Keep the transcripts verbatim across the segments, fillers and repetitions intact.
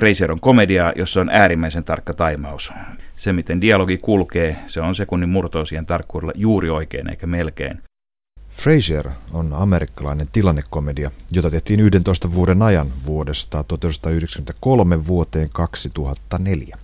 Frasier on komedia, jossa on äärimmäisen tarkka taimaus. Se, miten dialogi kulkee, se on sekunnin murto-osien tarkkuudella juuri oikein eikä melkein. Frasier on amerikkalainen tilannekomedia, jota tehtiin yhdentoista vuoden ajan vuodesta tuhatyhdeksänsataayhdeksänkymmentäkolme vuoteen kaksituhattaneljä.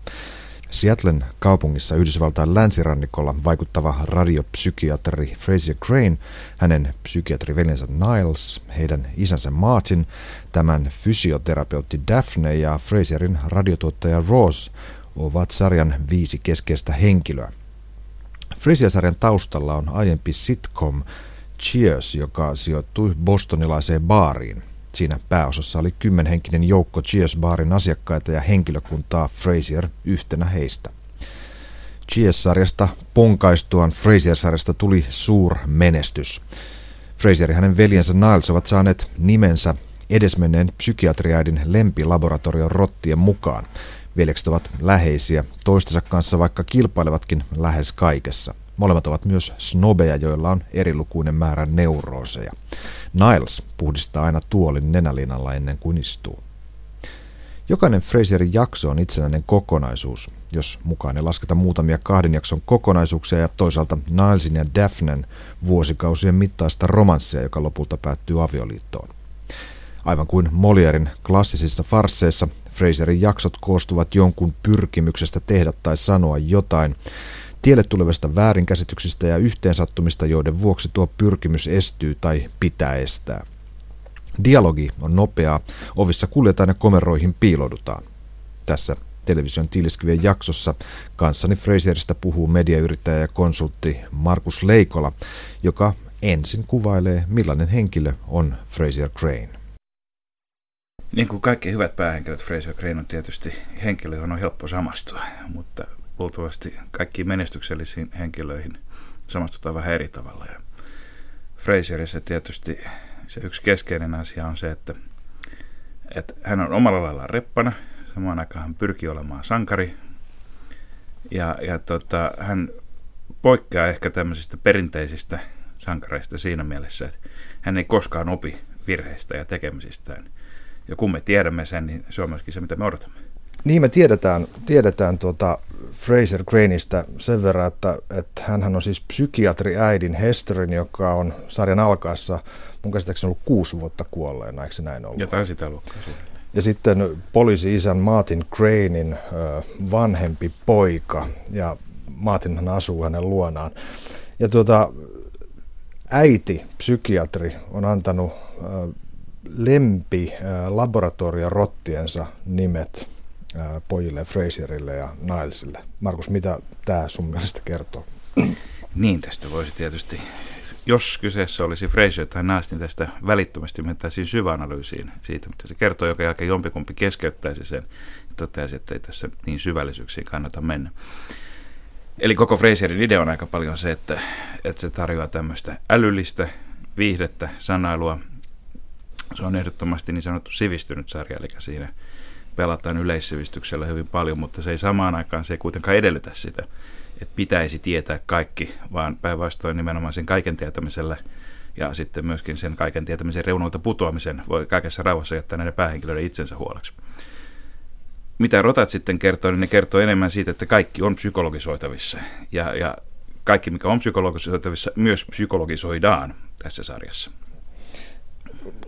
Seattlen kaupungissa Yhdysvaltain länsirannikolla vaikuttava radiopsykiatri Frasier Crane, hänen psykiatriveljensä Niles, heidän isänsä Martin, tämän fysioterapeutti Daphne ja Frasierin radiotuottaja Roz ovat sarjan viisi keskeistä henkilöä. Frasier-sarjan taustalla on aiempi sitcom Cheers, joka sijoittui bostonilaiseen baariin. Siinä pääosassa oli kymmenhenkinen joukko Cheers-baarin asiakkaita ja henkilökuntaa, Frasier yhtenä heistä. Cheers-sarjasta ponkaistuaan Frasier-sarjasta tuli suurmenestys. Frasier ja hänen veljensä Niles ovat saaneet nimensä edesmenneen psykiatriäidin lempilaboratorion rottien mukaan. Veljekset ovat läheisiä, toistensa kanssa vaikka kilpailevatkin lähes kaikessa. Molemmat ovat myös snobeja, joilla on erilukuinen määrä neurooseja. Niles puhdistaa aina tuolin nenälinalla ennen kuin istuu. Jokainen Frasierin jakso on itsenäinen kokonaisuus, jos mukaan ei lasketa muutamia kahden jakson kokonaisuuksia ja toisaalta Nilesin ja Daphnen vuosikausien mittaista romanssia, joka lopulta päättyy avioliittoon. Aivan kuin Molièren klassisissa farsseissa, Frasierin jaksot koostuvat jonkun pyrkimyksestä tehdä tai sanoa jotain, tielle tulevista väärinkäsityksistä ja yhteensattumista, joiden vuoksi tuo pyrkimys estyy tai pitää estää. Dialogi on nopeaa, ovissa kuljetaan ja komeroihin piiloudutaan. Tässä television tiiliskivien jaksossa kanssani Frasierista puhuu mediayrittäjä ja konsultti Markus Leikola, joka ensin kuvailee, millainen henkilö on Frasier Crane. Niin kuin kaikki hyvät päähenkilöt, Frasier Crane on tietysti henkilö, johon on helppo samastua, mutta luultavasti kaikkiin menestyksellisiin henkilöihin samastutaan vähän eri tavalla. Ja Frasierissa tietysti se yksi keskeinen asia on se, että, että hän on omalla laillaan reppana, samaan aikaan hän pyrkii olemaan sankari. Ja, ja tota, hän poikkeaa ehkä tämmöisistä perinteisistä sankareista siinä mielessä, että hän ei koskaan opi virheistä ja tekemisistään. Ja kun me tiedämme sen, niin se on myöskin se, mitä me odotamme. Niin me tiedetään, tiedetään tuota Frasier Craneista sen verran, että, että hänhän on siis psykiatriäidin Hesterin, joka on sarjan alkaessa mun käsittääkseni ollut kuusi vuotta kuolleena, eikö se näin ollut? Jotain sitä luokkaa. Ja sitten poliisi-isän Martin Cranein vanhempi poika, ja Martinhan asuu hänen luonaan. Ja tuota, äiti, psykiatri, on antanut lempi laboratoriorottiensa nimet pojille, Frasierille ja Nilesille. Markus, mitä tämä sun mielestä kertoo? Niin, tästä voisi tietysti, jos kyseessä olisi Frasier tai Niles, niin tästä välittömästi mentäisiin syväanalyysiin siitä, mitä se kertoo, joka jälkeen jompikumpi keskeyttäisi sen ja toteaisi, että ei tässä niin syvällisyyksiin kannata mennä. Eli koko Frasierin idea on aika paljon se, että, että se tarjoaa tämmöistä älyllistä viihdettä, sanailua. Se on ehdottomasti niin sanottu sivistynyt sarja, eli siinä pelataan yleissivistyksellä hyvin paljon, mutta se ei samaan aikaan, se ei kuitenkaan edellytä sitä, että pitäisi tietää kaikki, vaan päinvastoin nimenomaan sen kaiken tietämisellä ja sitten myöskin sen kaiken tietämisen reunalta putoamisen voi kaikessa rauhassa jättää näiden päähenkilöiden itsensä huoleksi. Mitä rotat sitten kertoo, niin ne kertoo enemmän siitä, että kaikki on psykologisoitavissa ja, ja kaikki, mikä on psykologisoitavissa, myös psykologisoidaan tässä sarjassa.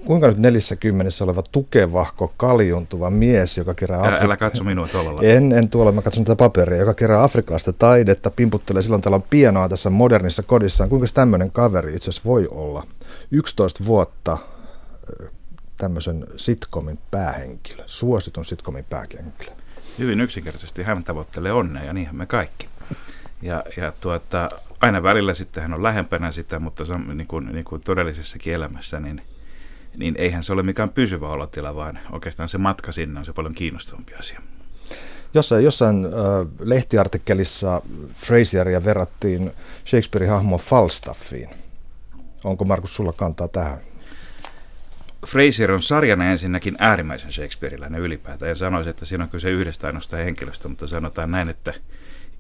Kuinka nyt neljässäkymmenessä oleva tukevahko, kaljuntuva mies, joka kerää... Afri... Älä, älä katso minua tuolla. En, en tuolla, mä katson tätä paperia, joka kerää afrikkalaista taidetta, pimputtelee silloin täällä on pienoa tässä modernissa kodissaan. Kuinka tämmöinen kaveri itse asiassa voi olla? yksitoista vuotta tämmöisen sitcomin päähenkilö, suositun sitcomin päähenkilö. Hyvin yksinkertaisesti hän tavoittelee onnea ja niinhän me kaikki. Ja, ja tuota, aina välillä sitten hän on lähempänä sitä, mutta se on niin kuin, niin kuin todellisessakin elämässä, niin niin eihän se ole mikään pysyvä olotila, vaan oikeastaan se matka sinne on se paljon kiinnostavampi asia. Jossain, jossain äh, lehtiartikkelissa Frasieria verrattiin Shakespearein hahmoon Falstaffiin. Onko Markus sulla kantaa tähän? Frasier on sarjana ensinnäkin äärimmäisen shakespearilainen ylipäätään. En sanoisi, että siinä on kyse yhdestä ainoasta henkilöstä, mutta sanotaan näin, että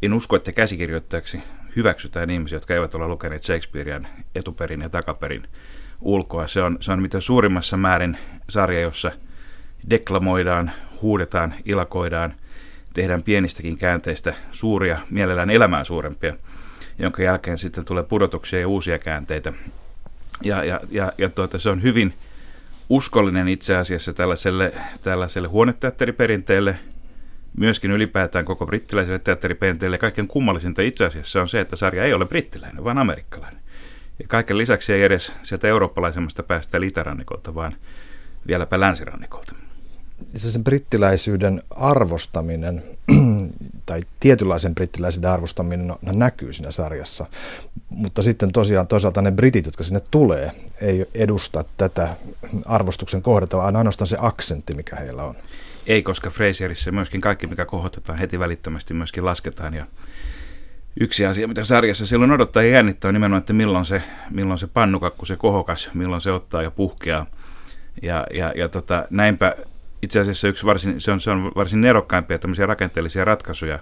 en usko, että käsikirjoittajaksi hyväksytään ihmisiä, jotka eivät ole lukeneet Shakespearean etuperin ja takaperin ulkoa. Se on, se on mitä suurimmassa määrin sarja, jossa, deklamoidaan, huudetaan, ilakoidaan, tehdään pienistäkin käänteistä suuria, mielellään elämään suurempia, jonka jälkeen sitten tulee pudotuksia ja uusia käänteitä. Ja, ja, ja, ja tuota, se on hyvin uskollinen itse asiassa tällaiselle, tällaiselle huoneteatteriperinteelle, myöskin ylipäätään koko brittiläiselle teatteriperinteelle. Kaiken kummallisinta itse asiassa on se, että sarja ei ole brittiläinen, vaan amerikkalainen. Ja kaiken lisäksi ei edes sieltä eurooppalaisemmasta päästä litärannikolta, vaan vieläpä länsirannikolta. Sen brittiläisyyden arvostaminen tai tietynlaisen brittiläisyyden arvostaminen näkyy siinä sarjassa, mutta sitten tosiaan toisaalta ne britit, jotka sinne tulee, ei edusta tätä arvostuksen kohdetta, vaan ainoastaan se aksentti, mikä heillä on. Ei, koska Frasierissa myöskin kaikki, mikä kohotetaan heti välittömästi, myöskin lasketaan. Ja yksi asia, mitä sarjassa silloin odottaa ja jännittää, on nimenomaan, että milloin se, milloin se pannukakku, se kohokas, milloin se ottaa ja puhkeaa. Ja, ja, ja tota, näinpä itse asiassa yksi varsin, se on, se on varsin nerokkaimpia tämmöisiä rakenteellisia ratkaisuja,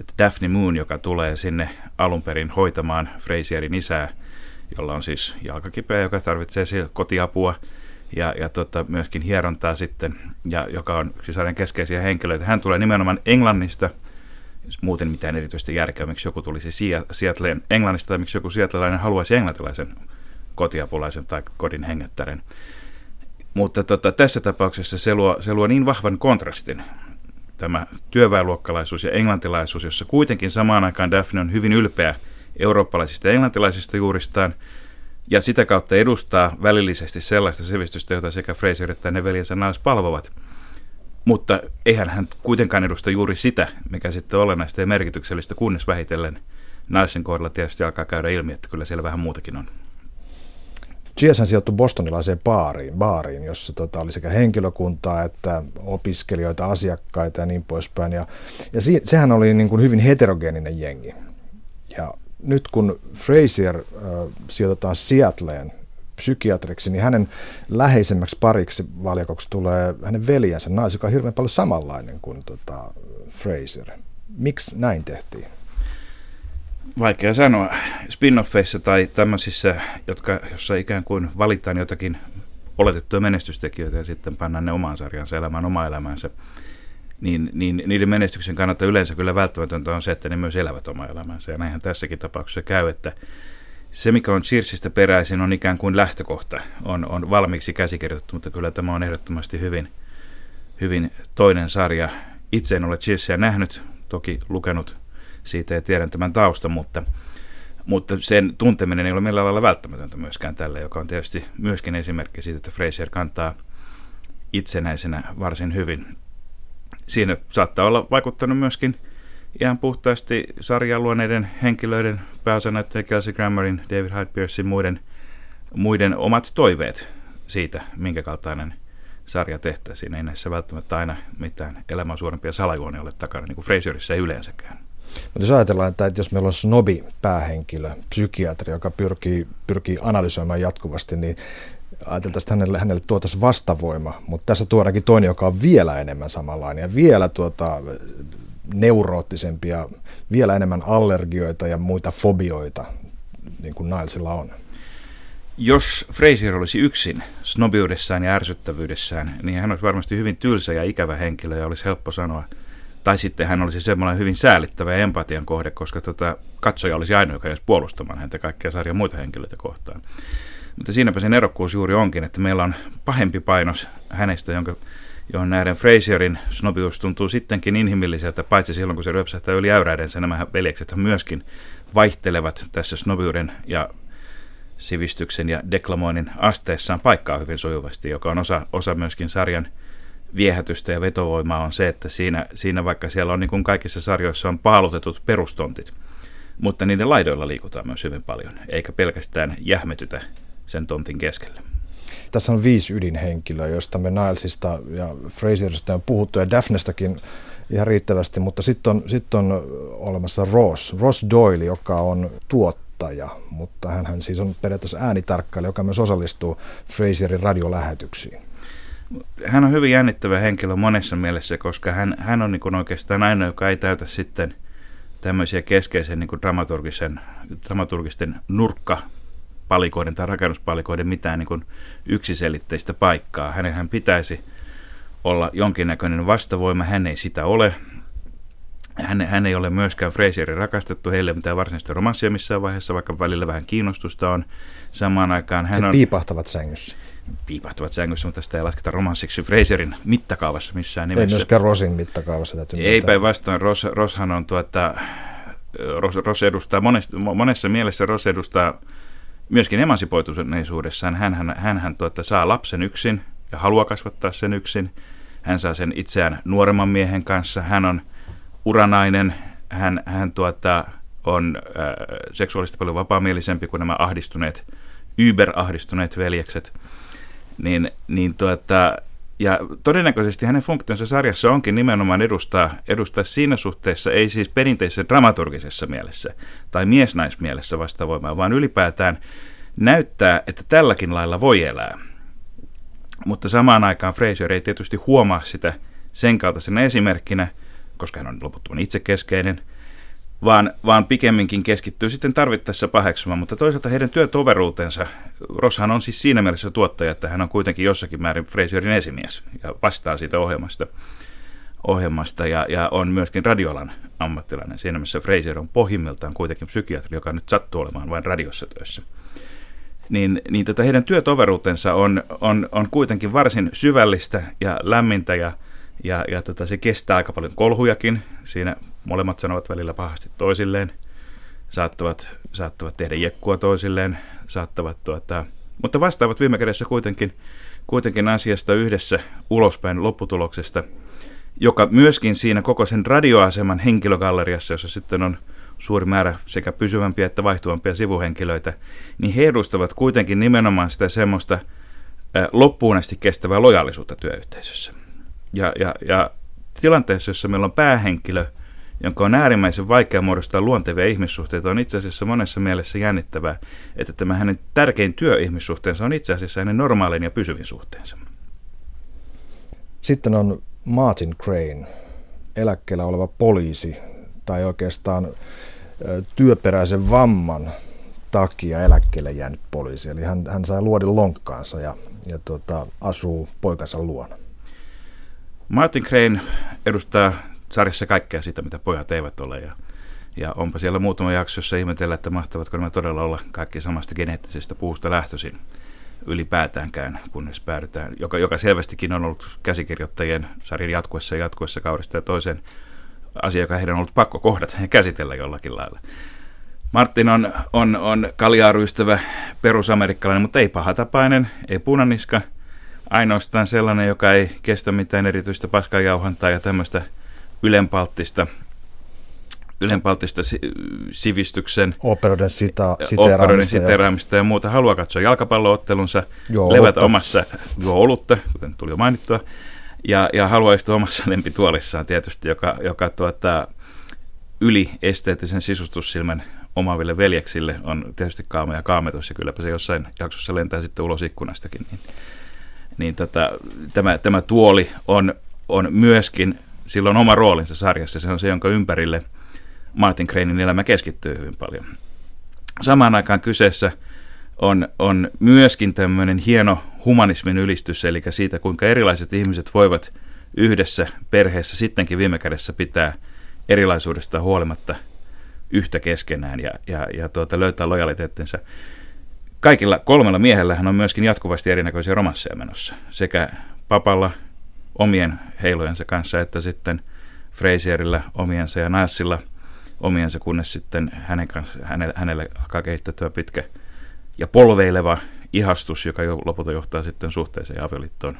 että Daphne Moon, joka tulee sinne alun perin hoitamaan Frasierin isää, jolla on siis jalkakipeä, joka tarvitsee kotiapua ja, ja tota, myöskin hierontaa sitten, ja joka on sisaren keskeisiä henkilöitä. Hän tulee nimenomaan Englannista, muuten mitään erityistä järkeä, miksi joku tulisi Seattleen Englannista tai miksi joku seattleilainen haluaisi englantilaisen kotiapulaisen tai kodin hengettären. Mutta tota, tässä tapauksessa se luo, se luo niin vahvan kontrastin, tämä työväenluokkalaisuus ja englantilaisuus, jossa kuitenkin samaan aikaan Daphne on hyvin ylpeä eurooppalaisista ja englantilaisista juuristaan, ja sitä kautta edustaa välillisesti sellaista sivistystä, jota sekä Frasier että ne veljensä Niles palvovat. Mutta eihän hän kuitenkaan edusta juuri sitä, mikä sitten on olennaista ja merkityksellistä, kunnes vähitellen Nilesin kohdalla tietysti alkaa käydä ilmi, että kyllä siellä vähän muutakin on. Cheers sijoittui bostonilaiseen baariin, baariin jossa tota oli sekä henkilökuntaa että opiskelijoita, asiakkaita ja niin poispäin. Ja, ja si- sehän oli niin kuin hyvin heterogeeninen jengi. Ja nyt kun Frasier äh, sijoitetaan Seattleen psykiatriksi, niin hänen läheisemmäksi pariksi valjakoksi tulee hänen veljensä Niles, joka on hirveän paljon samanlainen kuin tota Frasier. Miksi näin tehtiin? Vaikea sanoa. Spin-offeissa tai tämmöisissä, jotka, jossa ikään kuin valitaan jotakin oletettuja menestystekijöitä ja sitten pannaan ne omaan sarjansa elämään, omaa elämäänsä, niin, niin niiden menestyksen kannalta yleensä kyllä välttämätöntä on se, että ne myös elävät omaa elämäänsä. Ja näinhän tässäkin tapauksessa käy, että se, mikä on Cheersistä peräisin, on ikään kuin lähtökohta, on, on valmiiksi käsikirjoitettu, mutta kyllä tämä on ehdottomasti hyvin, hyvin toinen sarja. Itse en ole Cheersia nähnyt, toki lukenut siitä ja tiedän tämän taustan, mutta, mutta sen tunteminen ei ole millään lailla välttämätöntä myöskään tälle, joka on tietysti myöskin esimerkki siitä, että Frasier kantaa itsenäisenä varsin hyvin. Siinä saattaa olla vaikuttanut myöskin ihan puhtaasti sarjaa luoneiden henkilöiden, pääosanäyttäjä Kelsey Grammerin, David Hyde Piercein, muiden, muiden omat toiveet siitä, minkä kaltainen sarja tehtäisiin. Ei näissä välttämättä aina mitään elämää suurempia salajuonia ole takana, niin kuin Frasierissa ei yleensäkään. Mutta jos ajatellaan, että jos meillä on snobi päähenkilö, psykiatri, joka pyrkii, pyrkii analysoimaan jatkuvasti, niin ajateltaisiin, että hänelle, hänelle tuotaisiin vastavoima, mutta tässä tuodaankin toinen, joka on vielä enemmän samanlainen ja vielä tuota, neuroottisempi ja vielä enemmän allergioita ja muita fobioita, niin kuin Nilesilla on. Jos Frasier olisi yksin snobiudessaan ja ärsyttävyydessään, niin hän olisi varmasti hyvin tylsä ja ikävä henkilö ja olisi helppo sanoa. Tai sitten hän olisi semmoinen hyvin säälittävä empatian kohde, koska tota, katsoja olisi ainoa, joka jäisi puolustamaan häntä kaikkia sarjan muita henkilöitä kohtaan. Mutta siinäpä sen erokkuus juuri onkin, että meillä on pahempi painos hänestä, jonka, johon näiden Frasierin snobius tuntuu sittenkin inhimilliseltä, paitsi silloin kun se ryöpsähtää yli äyräidensä. Nämä veljekset myöskin vaihtelevat tässä snobiuden ja sivistyksen ja deklamoinnin asteessaan paikkaa hyvin sujuvasti, joka on osa, osa myöskin sarjan viehätystä ja vetovoimaa on se, että siinä, siinä vaikka siellä on niin kuin kaikissa sarjoissa on paalutetut perustontit, mutta niiden laidoilla liikutaan myös hyvin paljon, eikä pelkästään jähmetytä sen tontin keskellä. Tässä on viisi ydinhenkilöä, joista me Nilesista ja Frasierista on puhuttu ja Daphnestäkin ihan riittävästi, mutta sitten on, sit on olemassa Roz, Roz Doyle, joka on tuottaja, mutta hänhän siis on periaatteessa äänitarkkailija, joka myös osallistuu Frasierin radiolähetyksiin. Hän on hyvin jännittävä henkilö monessa mielessä, koska hän, hän on niin kuin oikeastaan ainoa, joka ei täytä sitten tämmöisiä keskeisen niin kuin dramaturgisen, dramaturgisten nurkkapalikoiden tai rakennuspalikoiden mitään niin kuin yksiselitteistä paikkaa. Hänenhän pitäisi olla jonkinnäköinen vastavoima. Hän ei sitä ole. Hän, hän ei ole myöskään Frasierin rakastettu, heille mitään varsinaista romanssia missään vaiheessa, vaikka välillä vähän kiinnostusta on. Samaan aikaan hän on... piipahtavat sängyssä. Piipahtavat sängyssä, mutta sitä ei lasketa romanssiksi Frasierin mittakaavassa missään nimessä. Ei myöskään Rosin mittakaavassa. Täytyy ei päinvastoin. Ros, Roshan on tuota... Ros, Ros edustaa, monessa, monessa mielessä Ros edustaa myöskin emansipoituneisuudessaan. Hänhän, hänhän tuota, saa lapsen yksin ja haluaa kasvattaa sen yksin. Hän saa sen itseään nuoremman miehen kanssa. Hän on uranainen, hän, hän tuota, on äh, seksuaalisesti paljon vapaamielisempi kuin nämä ahdistuneet, yberahdistuneet veljekset. Niin, niin tuota, ja todennäköisesti hänen funktionsa sarjassa onkin nimenomaan edustaa, edustaa siinä suhteessa, ei siis perinteisessä dramaturgisessa mielessä tai miesnaismielessä vastavoimaa, vaan ylipäätään näyttää, että tälläkin lailla voi elää. Mutta samaan aikaan Frasier ei tietysti huomaa sitä sen kaltaisena esimerkkinä, koska hän on loputtoman itsekeskeinen, vaan, vaan pikemminkin keskittyy sitten tarvittaessa paheksumaan. Mutta toisaalta heidän työtoveruutensa, Roshan on siis siinä mielessä tuottaja, että hän on kuitenkin jossakin määrin Frasierin esimies ja vastaa siitä ohjelmasta, ohjelmasta ja, ja on myöskin radioalan ammattilainen. Siinä mielessä Frasier on pohjimmiltaan kuitenkin psykiatri, joka nyt sattuu olemaan vain radiossa töissä. Niin, niin tätä heidän työtoveruutensa on, on, on kuitenkin varsin syvällistä ja lämmintä ja Ja, ja tota, se kestää aika paljon kolhujakin. Siinä molemmat sanovat välillä pahasti toisilleen, saattavat, saattavat tehdä jekkua toisilleen, saattavat, tuota, mutta vastaavat viime kädessä kuitenkin, kuitenkin asiasta yhdessä ulospäin lopputuloksesta, joka myöskin siinä koko sen radioaseman henkilögalleriassa, jossa sitten on suuri määrä sekä pysyvämpiä että vaihtuvampia sivuhenkilöitä, niin he edustavat kuitenkin nimenomaan sitä semmoista ää, loppuun asti kestävää lojaalisuutta työyhteisössä. Ja, ja, ja tilanteessa, jossa meillä on päähenkilö, jonka on äärimmäisen vaikea muodostaa luontevia ihmissuhteita, on itse asiassa monessa mielessä jännittävää, että tämä hänen tärkein työihmissuhteensa on itse asiassa hänen normaalin ja pysyvin suhteensa. Sitten on Martin Crane, eläkkeellä oleva poliisi, tai oikeastaan työperäisen vamman takia eläkkeelle jäänyt poliisi. Eli hän, hän sai luodin lonkkaansa ja, ja tuota, asuu poikansa luona. Martin Crane edustaa sarjassa kaikkea sitä, mitä pojat eivät ole, ja, ja onpa siellä muutama jakso, jossa ihmetellään, että mahtavatko nämä todella olla kaikki samasta geneettisestä puusta lähtöisin ylipäätäänkään, kunnes päädytään, joka, joka selvästikin on ollut käsikirjoittajien sarjan jatkuessa ja jatkuessa kaudesta ja toiseen asia, joka heidän on ollut pakko kohdata ja käsitellä jollakin lailla. Martin on, on, on kaljaa-ryystävä perusamerikkalainen, mutta ei pahatapainen, ei punaniska. Ainoastaan sellainen, joka ei kestä mitään erityistä paskajauhantaa ja tämmöistä ylenpalttista, ylenpalttista sivistyksen, operoiden sita, siteeraamista ja muuta. Haluaa katsoa jalkapalloottelunsa, joo, levät omassa juo olutta, kuten tuli jo mainittua, ja, ja haluaa istua omassa lempituolissaan tietysti, joka, joka tuota, yli esteettisen sisustussilmän omaaville veljeksille on tietysti kaame ja kaametus, ja kylläpä se jossain jaksossa lentää sitten ulos ikkunastakin, niin. Niin tota, tämä, tämä tuoli on, on myöskin, sillä on oma roolinsa sarjassa, se on se, jonka ympärille Martin Cranen elämä keskittyy hyvin paljon. Samaan aikaan kyseessä on, on myöskin tämmöinen hieno humanismin ylistys, eli siitä, kuinka erilaiset ihmiset voivat yhdessä perheessä sittenkin viime kädessä pitää erilaisuudesta huolimatta yhtä keskenään ja, ja, ja tuota, löytää lojaliteettinsa. Kaikilla kolmella miehellähän on myöskin jatkuvasti erinäköisiä romansseja menossa. Sekä papalla omien heilojensa kanssa, että sitten Frasierillä omiensa ja Nilesilla omiensa, kunnes sitten hänen kanssa, hänelle, hänelle alkaa kehittyä pitkä ja polveileva ihastus, joka jo lopulta johtaa sitten suhteeseen ja avioliittoon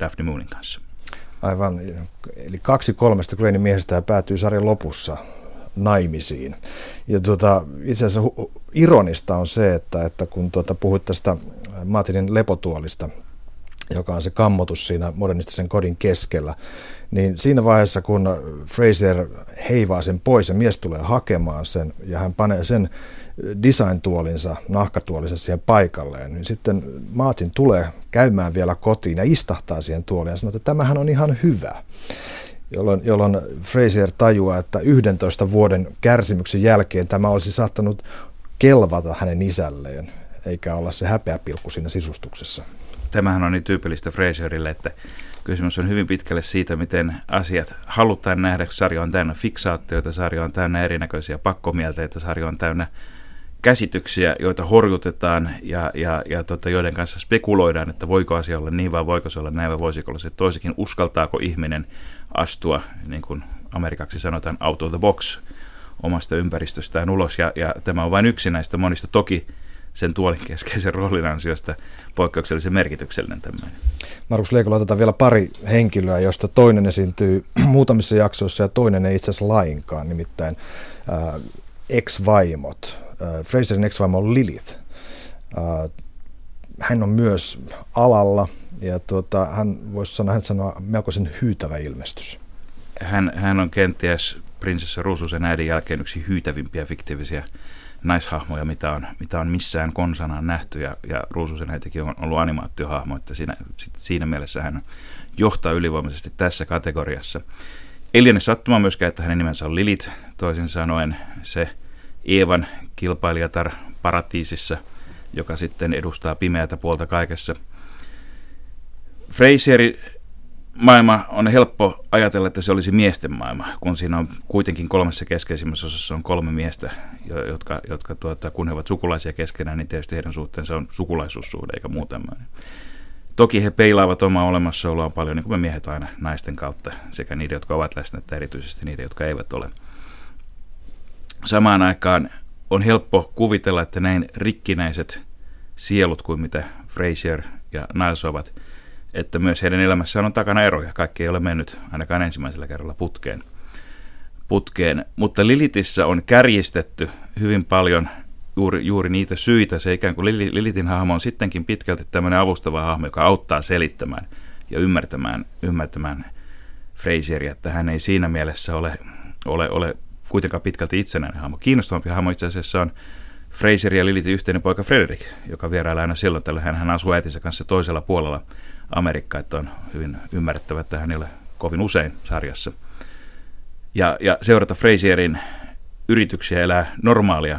Daphne Moonin kanssa. Aivan, eli kaksi kolmesta Cranen miehestä päätyy sarjan lopussa naimisiin. Ja tuota, itse asiassa hu- ironista on se, että, että kun tuota, puhuit tästä Martinin lepotuolista, joka on se kammotus siinä modernistisen kodin keskellä, niin siinä vaiheessa, kun Frasier heivaa sen pois ja mies tulee hakemaan sen ja hän panee sen design-tuolinsa, nahkatuolinsa siihen paikalleen, niin sitten Martin tulee käymään vielä kotiin ja istahtaa siihen tuoliin ja sanoo, että tämähän on ihan hyvä. Jolloin, jolloin Frasier tajuaa, että yhdentoista vuoden kärsimyksen jälkeen tämä olisi saattanut kelvata hänen isälleen, eikä olla se häpeäpilkku siinä sisustuksessa. Tämähän on niin tyypillistä Frasierille, että Kysymys on hyvin pitkälle siitä, miten asiat halutaan nähdä. Sarja on täynnä fiksaatioita, sarja on täynnä erinäköisiä pakkomielteitä, sarja on täynnä käsityksiä, joita horjutetaan ja, ja, ja tota, joiden kanssa spekuloidaan, että voiko asia olla niin vai voiko se olla näin vai voisiko olla se toisikin. Uskaltaako ihminen astua, niin kuin amerikaksi sanotaan, out of the box, omasta ympäristöstään ulos. Ja, ja tämä on vain yksi näistä monista, toki sen tuolin keskeisen roolin ansiosta poikkeuksellisen merkityksellinen tämmöinen. Markus Leikola, otetaan vielä pari henkilöä, josta toinen esiintyy muutamissa jaksoissa ja toinen ei itse asiassa lainkaan, nimittäin äh, ex-vaimot. Äh, Frasierin ex-vaimo on Lilith. Äh, hän on myös alalla ja tuota, hän voisi sanoa, hän sanoo melkoisen hyytävä ilmestys. Hän, hän on kenties prinsessa Ruususen äidin jälkeen yksi hyytävimpiä fiktiivisiä naishahmoja, mitä on, mitä on missään konsanaan nähty, ja, ja Ruususen äitikin on ollut animaatiohahmo, että siinä, siinä mielessä hän johtaa ylivoimaisesti tässä kategoriassa. Ei liene sattumaa myöskään, että hänen nimensä on Lilith, toisin sanoen se Eevan kilpailijatar paratiisissa, joka sitten edustaa pimeätä puolta kaikessa. Frasierin maailma on helppo ajatella, että se olisi miesten maailma, kun siinä on kuitenkin kolmessa keskeisimmässä osassa on kolme miestä, jotka, jotka tuota, kun he ovat sukulaisia keskenään, niin tietysti heidän suhteensa on sukulaisuussuhde eikä muu tämmöinen. Toki he peilaavat omaa olemassaoloaan paljon, niin kuin me miehet aina, naisten kautta, sekä niiden, jotka ovat läsnä, että erityisesti niiden, jotka eivät ole. Samaan aikaan on helppo kuvitella, että näin rikkinäiset sielut kuin mitä Frasier ja Niles ovat, että myös heidän elämässään on takana eroja. Kaikki ei ole mennyt ainakaan ensimmäisellä kerralla putkeen. putkeen. Mutta Lilithissä on kärjistetty hyvin paljon juuri, juuri niitä syitä. Se ikään kuin Lilithin hahmo on sittenkin pitkälti tämmöinen avustava hahmo, joka auttaa selittämään ja ymmärtämään, ymmärtämään Frasieria, että hän ei siinä mielessä ole, ole, ole kuitenkaan pitkälti itsenäinen hahmo. Kiinnostavampi hahmo itse asiassa on Frasier ja Lilithin yhteinen poika Frederick, joka vierailla aina silloin tällöin. Hän, hän asuu äitinsä kanssa toisella puolella Amerikkaa, että on hyvin ymmärrettävä, että hän ei ole kovin usein sarjassa. Ja, ja seurata Frasierin yrityksiä elää normaalia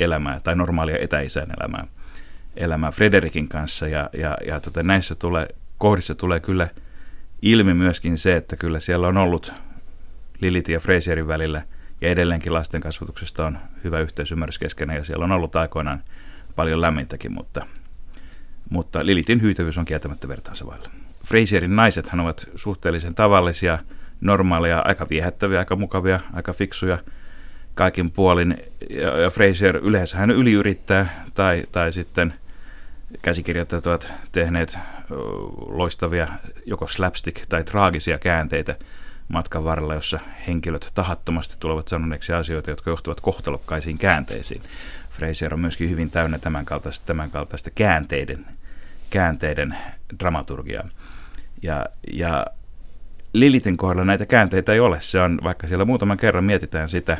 elämää tai normaalia etäisän elämää, elämää Frederikin kanssa. Ja, ja, ja tota, näissä tulee, kohdissa tulee kyllä ilmi myöskin se, että kyllä siellä on ollut Lilithin ja Frasierin välillä ja edelleenkin lasten kasvatuksesta on hyvä yhteisymmärrys keskenään ja siellä on ollut aikoinaan paljon lämmintäkin, mutta Mutta Lilithin hyytävyys on kieltämättä vertaansa vailla. Frasierin naisethan ovat suhteellisen tavallisia, normaaleja, aika viehättäviä, aika mukavia, aika fiksuja kaikin puolin. Ja, ja Frasier yleensä hän yliyrittää tai, tai sitten käsikirjoittajat ovat tehneet loistavia joko slapstick- tai traagisia käänteitä matkan varrella, jossa henkilöt tahattomasti tulevat sanoneeksi asioita, jotka johtuvat kohtalokkaisiin käänteisiin. Frasier on myöskin hyvin täynnä tämän kaltaista, tämän kaltaista käänteiden, käänteiden dramaturgiaa. Ja, ja Lilithin kohdalla näitä käänteitä ei ole. Se on, vaikka siellä muutaman kerran mietitään sitä,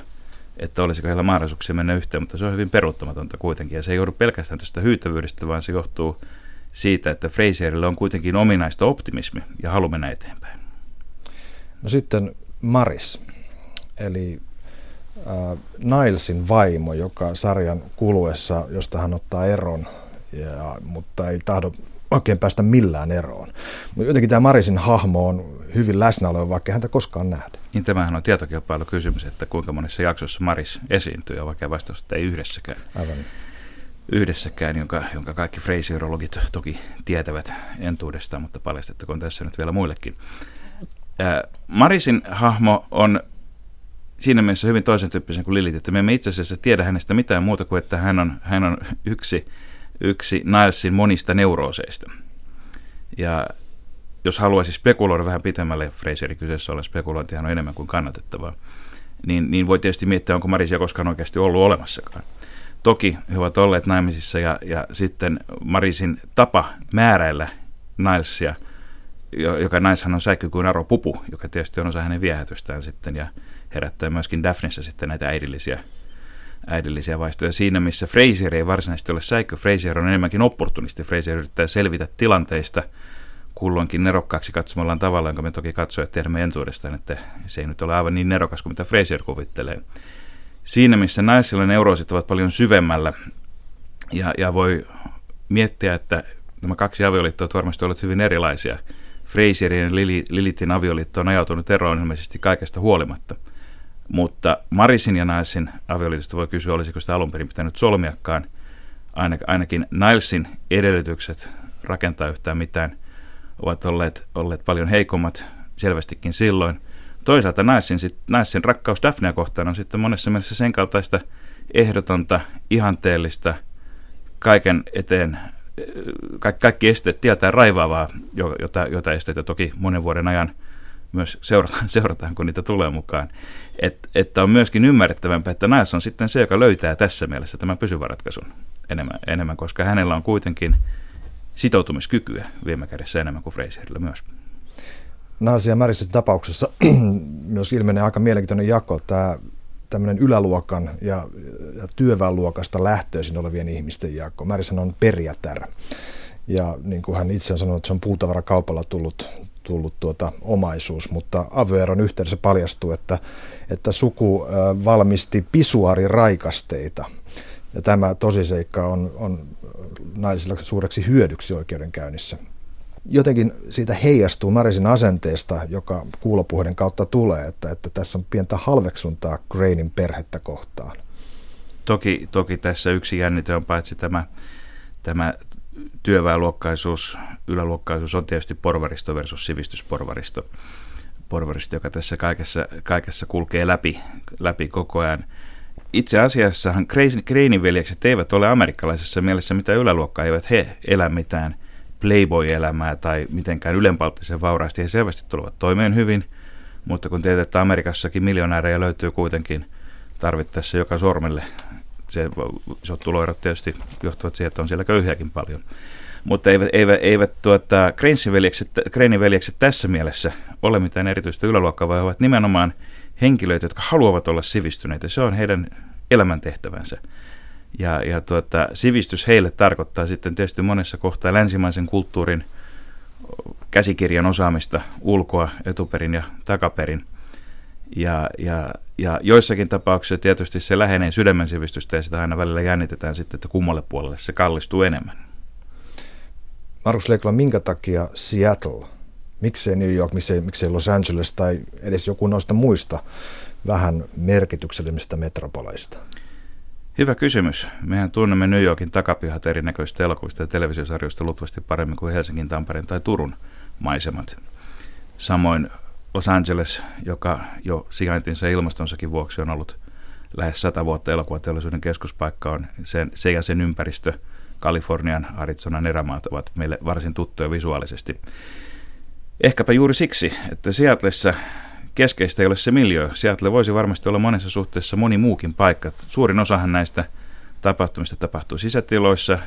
että olisiko heillä mahdollisuuksia mennä yhteen, mutta se on hyvin peruuttamatonta kuitenkin. Ja se ei joudu pelkästään tästä hyytävyydestä, vaan se johtuu siitä, että Frasierille on kuitenkin ominaista optimismi ja halu mennä eteenpäin. No sitten Maris, eli äh, Nilesin vaimo, joka sarjan kuluessa, josta hän ottaa eron, ja, mutta ei tahdo oikein päästä millään eroon. Mutta jotenkin tämä Marisin hahmo on hyvin läsnäolo, vaikka häntä koskaan nähdä. Niin tämähän on tietokilpailukysymys, että kuinka monessa jaksossa Maris esiintyy, ja vaikka vastaus, että ei yhdessäkään. Aivan. Yhdessäkään, jonka, jonka kaikki Frasierologit toki tietävät entuudestaan, mutta paljastettakoon tässä nyt vielä muillekin. Marisin hahmo on siinä mielessä hyvin toisen tyyppisen kuin Lilith, että me emme itse asiassa tiedä hänestä mitään muuta kuin, että hän on, hän on yksi, yksi Nilesin monista neurooseista. Ja jos haluaisi spekuloida vähän pitemmälle, Frasierin kyseessä ollen spekulointihan on enemmän kuin kannatettavaa, niin, niin voi tietysti miettiä, onko Marisia koskaan oikeasti ollut olemassakaan. Toki he ovat olleet naimisissa ja, ja sitten Marisin tapa määräillä Nilesia, joka naishan on säikky kuin aropupu, joka tietysti on osa hänen viehätystään sitten ja herättää myöskin Daphneissa sitten näitä äidillisiä, äidillisiä vaistoja. Siinä missä Frasier ei varsinaisesti ole säikky, Frasier on enemmänkin opportunisti. Frasier yrittää selvitä tilanteista kulloinkin nerokkaaksi katsomallaan tavalla, jonka me toki katsojat tiedämme entuudestaan, että se ei nyt ole aivan niin nerokas kuin mitä Frasier kuvittelee. Siinä missä naisilla neuroosit ovat paljon syvemmällä ja, ja voi miettiä, että nämä kaksi avioliittoa ovat varmasti olleet hyvin erilaisia. Frasierin ja Lilithin avioliitto on ajautunut eroon ilmeisesti kaikesta huolimatta. Mutta Marisin ja Nilesin avioliitosta voi kysyä, olisiko sitä alun perin pitänyt solmiakaan. Ainakin Nilesin edellytykset rakentaa yhtään mitään ovat olleet, olleet paljon heikommat selvästikin silloin. Toisaalta Nilesin, sit, Nilesin rakkaus Daphnea kohtaan on sitten monessa mielessä sen kaltaista ehdotonta, ihanteellista, kaiken eteen, ka- kaikki esteet tietää raivaavaa, jota, jota esteitä toki monen vuoden ajan myös seurataan, seurataan kun niitä tulee mukaan. Et, että on myöskin ymmärrettävämpää, että Niles on sitten se, joka löytää tässä mielessä tämän pysyvän ratkaisun enemmän, enemmän, koska hänellä on kuitenkin sitoutumiskykyä viime kädessä enemmän kuin Frasierillä myös. Niles ja Marisin tapauksessa myös ilmenee aika mielenkiintoinen jako, tämä tämmöinen yläluokan ja, ja työväenluokasta lähtöisin olevien ihmisten jako. Marishan on perijätär. Ja niin kuin hän itse on sanonut, että se on puutavarakaupalla tullut, tullut tuota omaisuus, mutta avioeron yhteydessä paljastuu, että, että suku valmisti pisuaariraikasteita. Ja tämä tosiseikka on, on naisilla suureksi hyödyksi oikeudenkäynnissä. Jotenkin siitä heijastuu Marisin asenteesta, joka kuulopuheiden kautta tulee, että, että tässä on pientä halveksuntaa Cranein perhettä kohtaan. Toki, toki tässä yksi jännite on paitsi tämä, tämä työväenluokkaisuus, yläluokkaisuus on tietysti porvaristo versus sivistysporvaristo, porvaristo, joka tässä kaikessa, kaikessa kulkee läpi, läpi koko ajan. Itse asiassahan Cranein veljekset eivät ole amerikkalaisessa mielessä mitä yläluokkaa, eivät he elä mitään playboy-elämää tai mitenkään ylenpalttisen vauraasti, he selvästi tulevat toimeen hyvin, mutta kun tiedät, että Amerikassakin miljonäärejä löytyy kuitenkin tarvittaessa joka sormelle, se isot tuloerot tietysti johtuvat siihen, että on siellä köyhiäkin paljon. Mutta eivät, eivät, eivät tuota, Cranein veljekset tässä mielessä ole mitään erityistä yläluokkaa, vaan ovat nimenomaan henkilöitä, jotka haluavat olla sivistyneitä. Se on heidän elämäntehtävänsä. Ja, ja tuota, sivistys heille tarkoittaa sitten tietysti monessa kohtaa länsimaisen kulttuurin käsikirjan osaamista ulkoa, etuperin ja takaperin. Ja, ja, ja joissakin tapauksissa tietysti se lähenee sydämen sivistystä ja sitä aina välillä jännitetään sitten, että kummalle puolelle se kallistuu enemmän. Markus Leikola, minkä takia Seattle? Miksei New York, miksei, miksei Los Angeles tai edes joku noista muista vähän merkityksellisimmistä metropoleista? Hyvä kysymys. Mehän tunnemme New Yorkin takapihat erinäköistä elokuvista ja televisiosarjoista luultavasti paremmin kuin Helsingin, Tampereen tai Turun maisemat. Samoin Los Angeles, joka jo sijaintinsa ilmastonsakin vuoksi on ollut lähes sata vuotta elokuvateollisuuden keskuspaikka, on sen, se ja sen ympäristö, Kalifornian, Arizonan erämaat ovat meille varsin tuttuja visuaalisesti. Ehkäpä juuri siksi, että Seattlessa keskeistä ei ole se miljöö. Seattle voisi varmasti olla monessa suhteessa moni muukin paikka. Suurin osahan näistä tapahtumista tapahtuu sisätiloissa.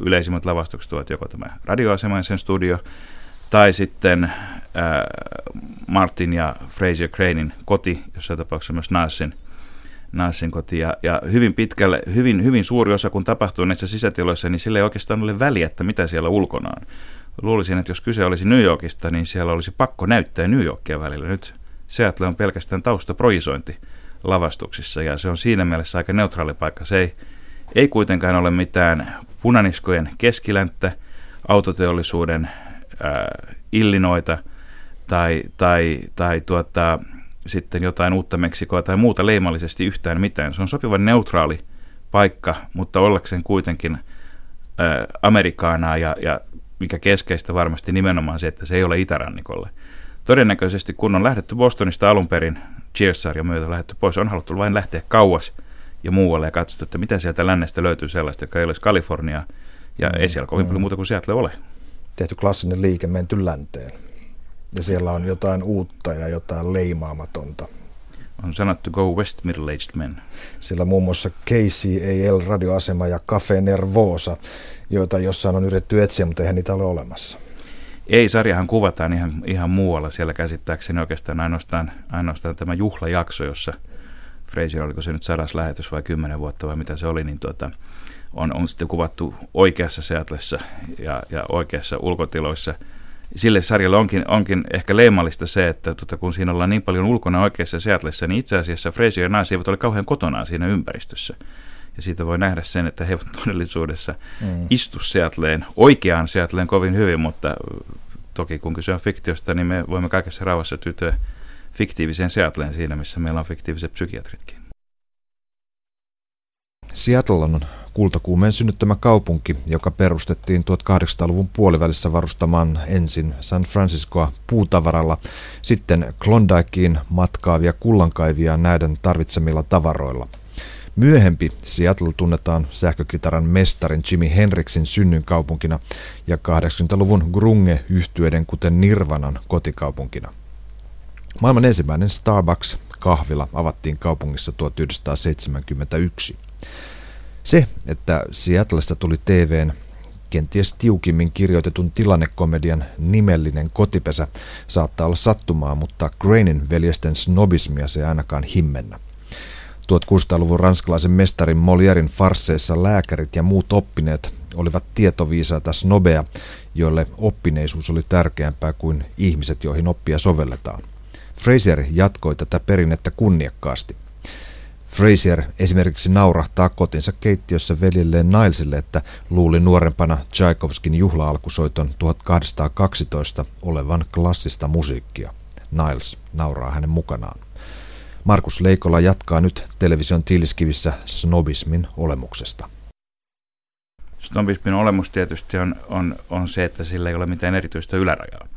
Yleisimmät lavastukset ovat joko tämä radioasema ja sen studio, tai sitten äh, Martin ja Frasier Cranein koti, jossa tapauksessa myös Nilesin, Nilesin koti. Ja, ja hyvin pitkälle, hyvin, hyvin suuri osa, kun tapahtuu näissä sisätiloissa, niin sillä ei oikeastaan ole väliä, että mitä siellä ulkona on. Luulisin, että jos kyse olisi New Yorkista, niin siellä olisi pakko näyttää New Yorkia välillä nyt. Seattle on pelkästään taustaprojisointi lavastuksissa ja se on siinä mielessä aika neutraali paikka. Se ei, ei kuitenkaan ole mitään punaniskojen keskilänttä, autoteollisuuden äh, illinoita tai, tai, tai tuota, sitten jotain uutta Meksikoa tai muuta leimallisesti yhtään mitään. Se on sopivan neutraali paikka, mutta ollakseen kuitenkin äh, amerikaanaa ja, ja mikä keskeistä varmasti nimenomaan se, että se ei ole itärannikolle. Todennäköisesti kun on lähdetty Bostonista alun perin, Cheers-sarjan myötä lähdetty pois, on haluttu vain lähteä kauas ja muualle ja katsottu, että mitä sieltä lännestä löytyy sellaista, joka ei olisi Kaliforniaa ja mm, ei siellä kovin mm. paljon muuta kuin Seattle ole. Tehty klassinen liike, menty länteen ja siellä on jotain uutta ja jotain leimaamatonta. On sanottu go west middle-aged men. Sillä muun muassa K C A L-radioasema ja Café Nervosa, joita jossain on yritetty etsiä, mutta eihän niitä ole olemassa. Ei, sarjahan kuvataan ihan, ihan muualla. Siellä käsittääkseni oikeastaan ainoastaan, ainoastaan tämä juhlajakso, jossa Frasier, oliko se nyt sadas lähetys vai kymmenen vuotta vai mitä se oli, niin tuota, on, on sitten kuvattu oikeassa Seattlessa ja, ja oikeassa ulkotiloissa. Sille sarjalle onkin, onkin ehkä leimallista se, että tuota, kun siinä ollaan niin paljon ulkona oikeassa Seattlessa, niin itse asiassa Frasier ja Niles eivät ole kauhean kotonaan siinä ympäristössä. Ja siitä voi nähdä sen, että he eivät todellisuudessa mm. istu Seattleen, oikeaan Seattleen kovin hyvin, mutta Toki kun kyse on fiktiosta, niin me voimme kaikessa rauhassa tyytyä fiktiiviseen Seattleen siinä, missä meillä on fiktiiviset psykiatritkin. Seattle on kultakuumeen synnyttämä kaupunki, joka perustettiin tuhatkahdeksansataaluvun puolivälissä varustamaan ensin San Franciscoa puutavaralla, sitten Klondikeen matkaavia kullankaivia näiden tarvitsemilla tavaroilla. Myöhempi Seattle tunnetaan sähkökitaran mestarin Jimi Hendrixin synnyinkaupunkina ja kahdeksankymmentäluvun grunge-yhtyeiden kuten Nirvanan kotikaupunkina. Maailman ensimmäinen Starbucks-kahvila avattiin kaupungissa tuhatyhdeksänsataaseitsemänkymmentäyksi. Se, että Seattlesta tuli T V:n kenties tiukimmin kirjoitetun tilannekomedian nimellinen kotipesä, saattaa olla sattumaa, mutta Cranen veljesten snobismia se ei ainakaan himmennä. tuhatkuusisataaluvun ranskalaisen mestarin Molièren farsseissa lääkärit ja muut oppineet olivat tietoviisaita snobeja, joille oppineisuus oli tärkeämpää kuin ihmiset, joihin oppia sovelletaan. Frasier jatkoi tätä perinnettä kunniakkaasti. Frasier esimerkiksi naurahtaa kotinsa keittiössä veljelleen Nilesille, että luuli nuorempana Tchaikovskin juhla-alkusoiton tuhatkahdeksansataakaksitoista olevan klassista musiikkia. Niles nauraa hänen mukanaan. Markus Leikola jatkaa nyt television tiiliskivissä snobismin olemuksesta. Snobismin olemus tietysti on, on, on se, että sillä ei ole mitään erityistä ylärajaa.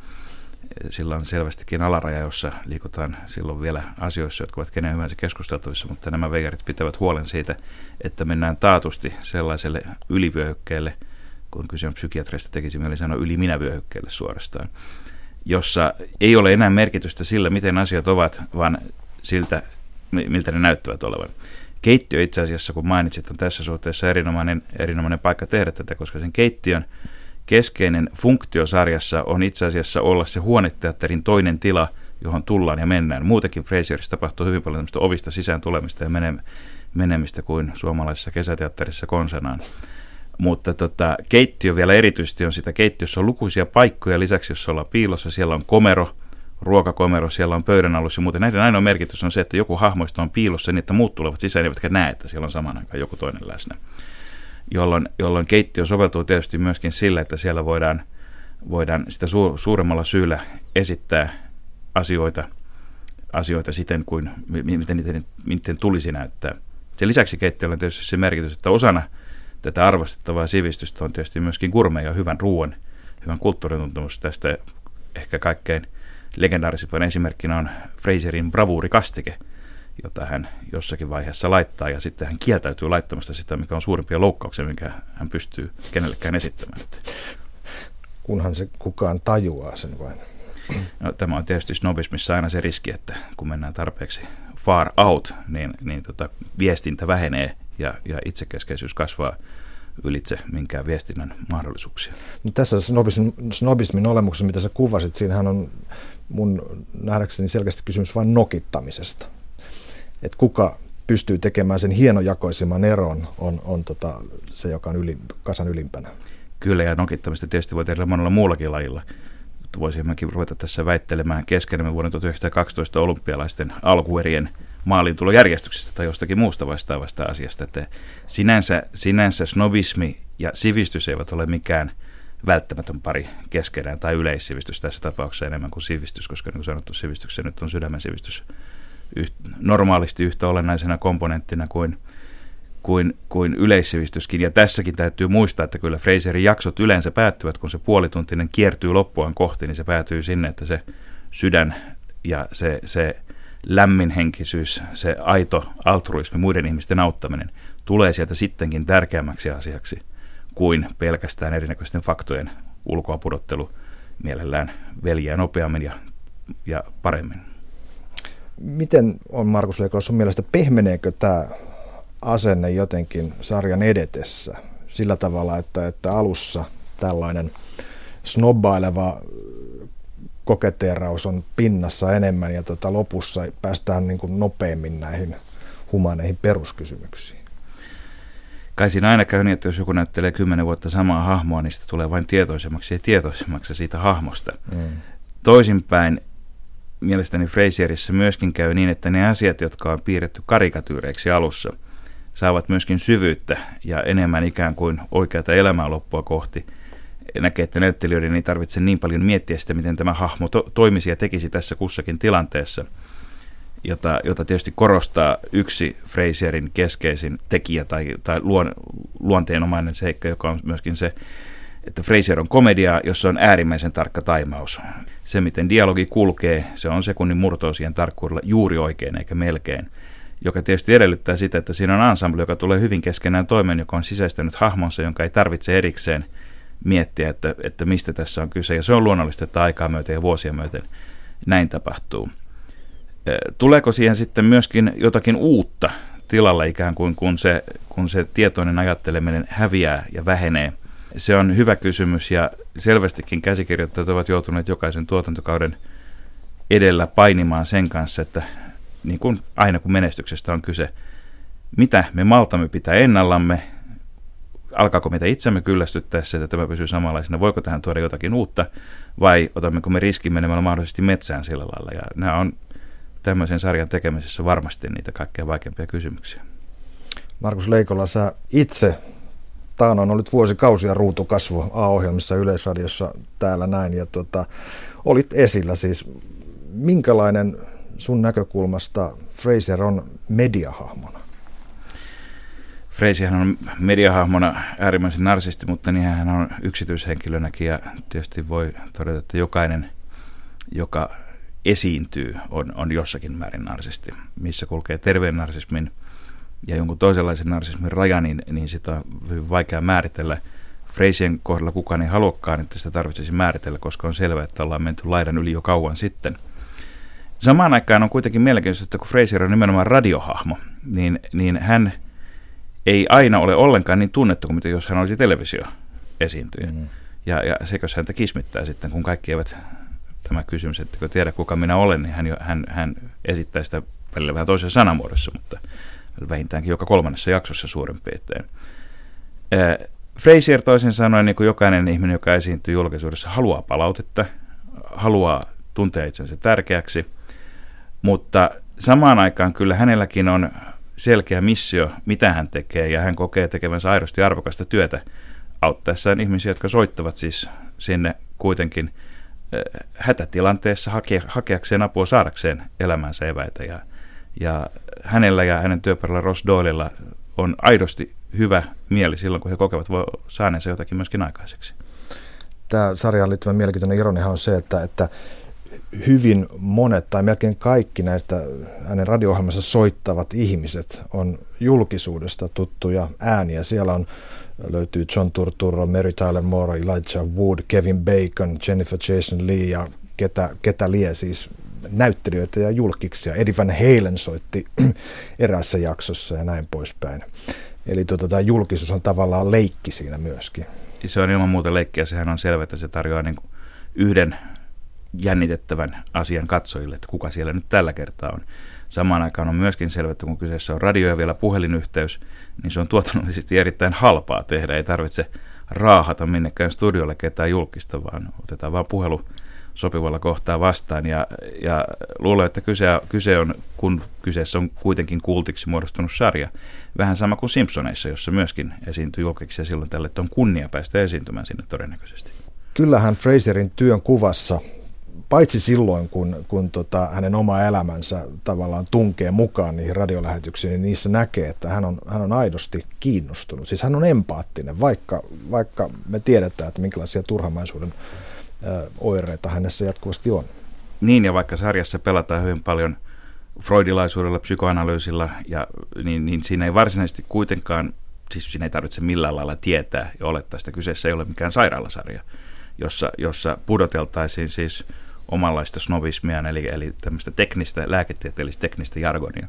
Sillä on selvästikin alaraja, jossa liikutaan silloin vielä asioissa, jotka ovat kenen hyvänsä keskusteltavissa, mutta nämä veijarit pitävät huolen siitä, että mennään taatusti sellaiselle ylivyöhykkeelle, kun kyse on psykiatrista, tekisi mieli sanoa yliminävyöhykkeelle suorastaan, jossa ei ole enää merkitystä sillä, miten asiat ovat, vaan siltä, miltä ne näyttävät olevan. Keittiö itse asiassa, kun mainitsit, on tässä suhteessa erinomainen, erinomainen paikka tehdä tätä, koska sen keittiön keskeinen funktiosarjassa on itse asiassa olla se huoneteatterin toinen tila, johon tullaan ja mennään. Muutenkin Frasierissa tapahtuu hyvin paljon tämmöistä ovista sisään tulemista ja menemistä kuin suomalaisessa kesäteatterissa konsanaan. Mutta tota, keittiö vielä erityisesti on sitä. Keittiössä on lukuisia paikkoja, lisäksi jos ollaan piilossa, siellä on komero, ruokakomero, siellä on pöydän alus ja muuten. Näiden ainoa merkitys on se, että joku hahmoista on piilossa niin, että muut tulevat sisään, eivätkä näe, että siellä on saman aikaan joku toinen läsnä. Jolloin, jolloin keittiö soveltuu tietysti myöskin sillä, että siellä voidaan, voidaan sitä su- suuremmalla syyllä esittää asioita, asioita siten kuin mi- miten niiden, niiden tulisi näyttää. Sen lisäksi keittiöllä on tietysti se merkitys, että osana tätä arvostettavaa sivistystä on tietysti myöskin gourmet ja hyvän ruoan, hyvän kulttuurituntemus. Tästä ehkä kaikkein legendaarisimpana esimerkkinä on Frasierin bravuurikastike, jota hän jossakin vaiheessa laittaa, ja sitten hän kieltäytyy laittamasta sitä, mikä on suurimpia loukkauksia, minkä hän pystyy kenellekään esittämään. Kunhan se kukaan tajuaa sen vain. No, tämä on tietysti snobismissa aina se riski, että kun mennään tarpeeksi far out, niin, niin tota, viestintä vähenee ja, ja itsekeskeisyys kasvaa ylitse minkään viestinnän mahdollisuuksia. No, tässä snobismin, snobismin olemuksessa, mitä sä kuvasit, siinähän on mun nähdäkseni selkeästi kysymys vain nokittamisesta. Että kuka pystyy tekemään sen hienojakoisimman eron, on, on tota, se, joka on yli, kasan ylimpänä. Kyllä, ja nokittamista tietysti voi tehdä monella muullakin lajilla. Voisimmekin ruveta tässä väittelemään keskenämme vuoden tuhatyhdeksänsataakaksitoista olympialaisten alkuerien maaliintulojärjestyksestä tai jostakin muusta vastaavasta asiasta. Että sinänsä, sinänsä snobismi ja sivistys eivät ole mikään välttämätön pari keskenään, tai yleissivistys tässä tapauksessa enemmän kuin sivistys, koska niin kuin sanottu, sivistyksessä nyt on sydämen sivistys normaalisti yhtä olennaisena komponenttina kuin, kuin, kuin yleissivistyskin. Ja tässäkin täytyy muistaa, että kyllä Frasierin jaksot yleensä päättyvät, kun se puolituntinen kiertyy loppuaan kohti, niin se päätyy sinne, että se sydän ja se, se lämminhenkisyys, se aito altruismi, muiden ihmisten auttaminen, tulee sieltä sittenkin tärkeämmäksi asiaksi kuin pelkästään erinäköisten faktojen ulkoa pudottelu, mielellään veljeä nopeammin ja, ja paremmin. Miten on, Markus Leikola, sun mielestä pehmeneekö tämä asenne jotenkin sarjan edetessä sillä tavalla, että, että alussa tällainen snobbaileva koketeeraus on pinnassa enemmän ja tota lopussa päästään niin kuin nopeammin näihin humaneihin peruskysymyksiin? Kai siinä aina käy niin, että jos joku näyttelee kymmenen vuotta samaa hahmoa, niin sitä tulee vain tietoisemmaksi ja tietoisemmaksi siitä hahmosta. Mm. Toisinpäin. Mielestäni Frasierissä myöskin käy niin, että ne asiat, jotka on piirretty karikatyyreiksi alussa, saavat myöskin syvyyttä ja enemmän ikään kuin oikeata elämää loppua kohti. näkee, että näyttelijöiden ei tarvitse niin paljon miettiä sitä, miten tämä hahmo to- toimisi ja tekisi tässä kussakin tilanteessa, jota, jota tietysti korostaa yksi Frasierin keskeisin tekijä tai, tai luon, luonteenomainen seikka, joka on myöskin se, että Frasier on komedia, jossa on äärimmäisen tarkka taimaus. Se, miten dialogi kulkee, se on sekunnin murtoosien tarkkuudella juuri oikein eikä melkein, joka tietysti edellyttää sitä, että siinä on ensemble, joka tulee hyvin keskenään toimeen, joka on sisäistänyt hahmonsa, jonka ei tarvitse erikseen miettiä, että, että mistä tässä on kyse. Ja se on luonnollista, että aikaa myöten ja vuosia myöten näin tapahtuu. Tuleeko siihen sitten myöskin jotakin uutta tilalle ikään kuin, kun se, kun se tietoinen ajatteleminen häviää ja vähenee? Se on hyvä kysymys ja selvästikin käsikirjoittajat ovat joutuneet jokaisen tuotantokauden edellä painimaan sen kanssa, että niin kuin aina kun menestyksestä on kyse, mitä me maltamme pitää ennallamme, alkaako meitä itsemme kyllästyttää se, että tämä pysyy samanlaisena, voiko tähän tuoda jotakin uutta vai otammeko me riskin menemällä mahdollisesti metsään sillä lailla. Ja nämä on tämmöisen sarjan tekemisessä varmasti niitä kaikkein vaikeampia kysymyksiä. Markus Leikola, sä itse taanoin olit vuosikausia ruutukasvo A-ohjelmissa Yleisradiossa täällä näin ja tuota, olit esillä siis. Minkälainen sun näkökulmasta Frasier on mediahahmona? Frasier on mediahahmona äärimmäisen narsisti, mutta niin hän on yksityishenkilönäkin ja tietysti voi todeta, että jokainen, joka esiintyy, on, on jossakin määrin narsisti. Missä kulkee terveen narsismin ja jonkun toisenlaisen narsismin raja, niin, niin sitä on hyvin vaikea määritellä. Frasierin kohdalla kukaan ei haluakaan, että sitä tarvitsisi määritellä, koska on selvää, että ollaan menty laidan yli jo kauan sitten. Samaan aikaan on kuitenkin mielenkiintoista, että kun Frasier on nimenomaan radiohahmo, niin, niin hän ei aina ole ollenkaan niin tunnettu kuin mitä jos hän olisi televisioesiintyjä. Mm. Ja, ja sekös häntä kismittää sitten, kun kaikki eivät, tämä kysymys, että kun tiedä kuka minä olen, niin hän, hän, hän esittää sitä välillä vähän toisessa sanamuodossa, mutta vähintäänkin joka kolmannessa jaksossa suurin piirtein. Äh, Frasier toisin sanoen, niin kuin jokainen ihminen, joka esiintyy julkisuudessa, haluaa palautetta, haluaa tuntea itsensä tärkeäksi, mutta samaan aikaan kyllä hänelläkin on selkeä missio, mitä hän tekee, ja hän kokee tekevänsä aidosti arvokasta työtä auttaessaan ihmisiä, jotka soittavat siis sinne kuitenkin äh, hätätilanteessa hake, hakeakseen apua saadakseen elämänsä eväitä ja Ja hänellä ja hänen työparilla Roz Doylella on aidosti hyvä mieli silloin, kun he kokevat saaneensa jotakin myöskin aikaiseksi. Tämä sarjaan liittyvä mielenkiintoinen ironiahan on se, että, että hyvin monet tai melkein kaikki näistä hänen radio-ohjelmansa soittavat ihmiset on julkisuudesta tuttuja ääniä. Siellä on, löytyy John Turturro, Mary Tyler Moore, Elijah Wood, Kevin Bacon, Jennifer Jason Leigh ja ketä, ketä lie siis näyttelijöitä ja julkiksia. Eddie Van Halen soitti eräässä jaksossa ja näin poispäin. Eli tuota, tämä julkisuus on tavallaan leikki siinä myöskin. Se on ilman muuta leikkiä. Sehän on selvä, että se tarjoaa niin kuin yhden jännitettävän asian katsojille, että kuka siellä nyt tällä kertaa on. Samaan aikaan on myöskin selvä, että kun kyseessä on radio ja vielä puhelinyhteys, niin se on tuotannollisesti erittäin halpaa tehdä. Ei tarvitse raahata minnekään studiolle ketään julkista, vaan otetaan vaan puhelu sopivalla kohtaa vastaan, ja, ja luulen, että kyse, kyse on, kun kyseessä on kuitenkin kultiksi muodostunut sarja, vähän sama kuin Simpsoneissa, jossa myöskin esiintyy julkiksi, ja silloin tälle, että on kunnia päästä esiintymään sinne todennäköisesti. Kyllähän Frasierin työn kuvassa, paitsi silloin, kun, kun tota, hänen oma elämänsä tavallaan tunkee mukaan niihin radiolähetyksiin, niin niissä näkee, että hän on, hän on aidosti kiinnostunut. Siis hän on empaattinen, vaikka, vaikka me tiedetään, että minkälaisia turhamaisuuden oireita hänessä jatkuvasti on. Niin, ja vaikka sarjassa pelataan hyvin paljon freudilaisuudella, psykoanalyysilla, ja, niin, niin siinä ei varsinaisesti kuitenkaan, siis siinä ei tarvitse millään lailla tietää ja olettaa sitä. Kyseessä ei ole mikään sairaalasarja, jossa, jossa pudoteltaisiin siis omanlaista snobismia, eli, eli tämmöistä teknistä, lääketieteellistä teknistä jargonia.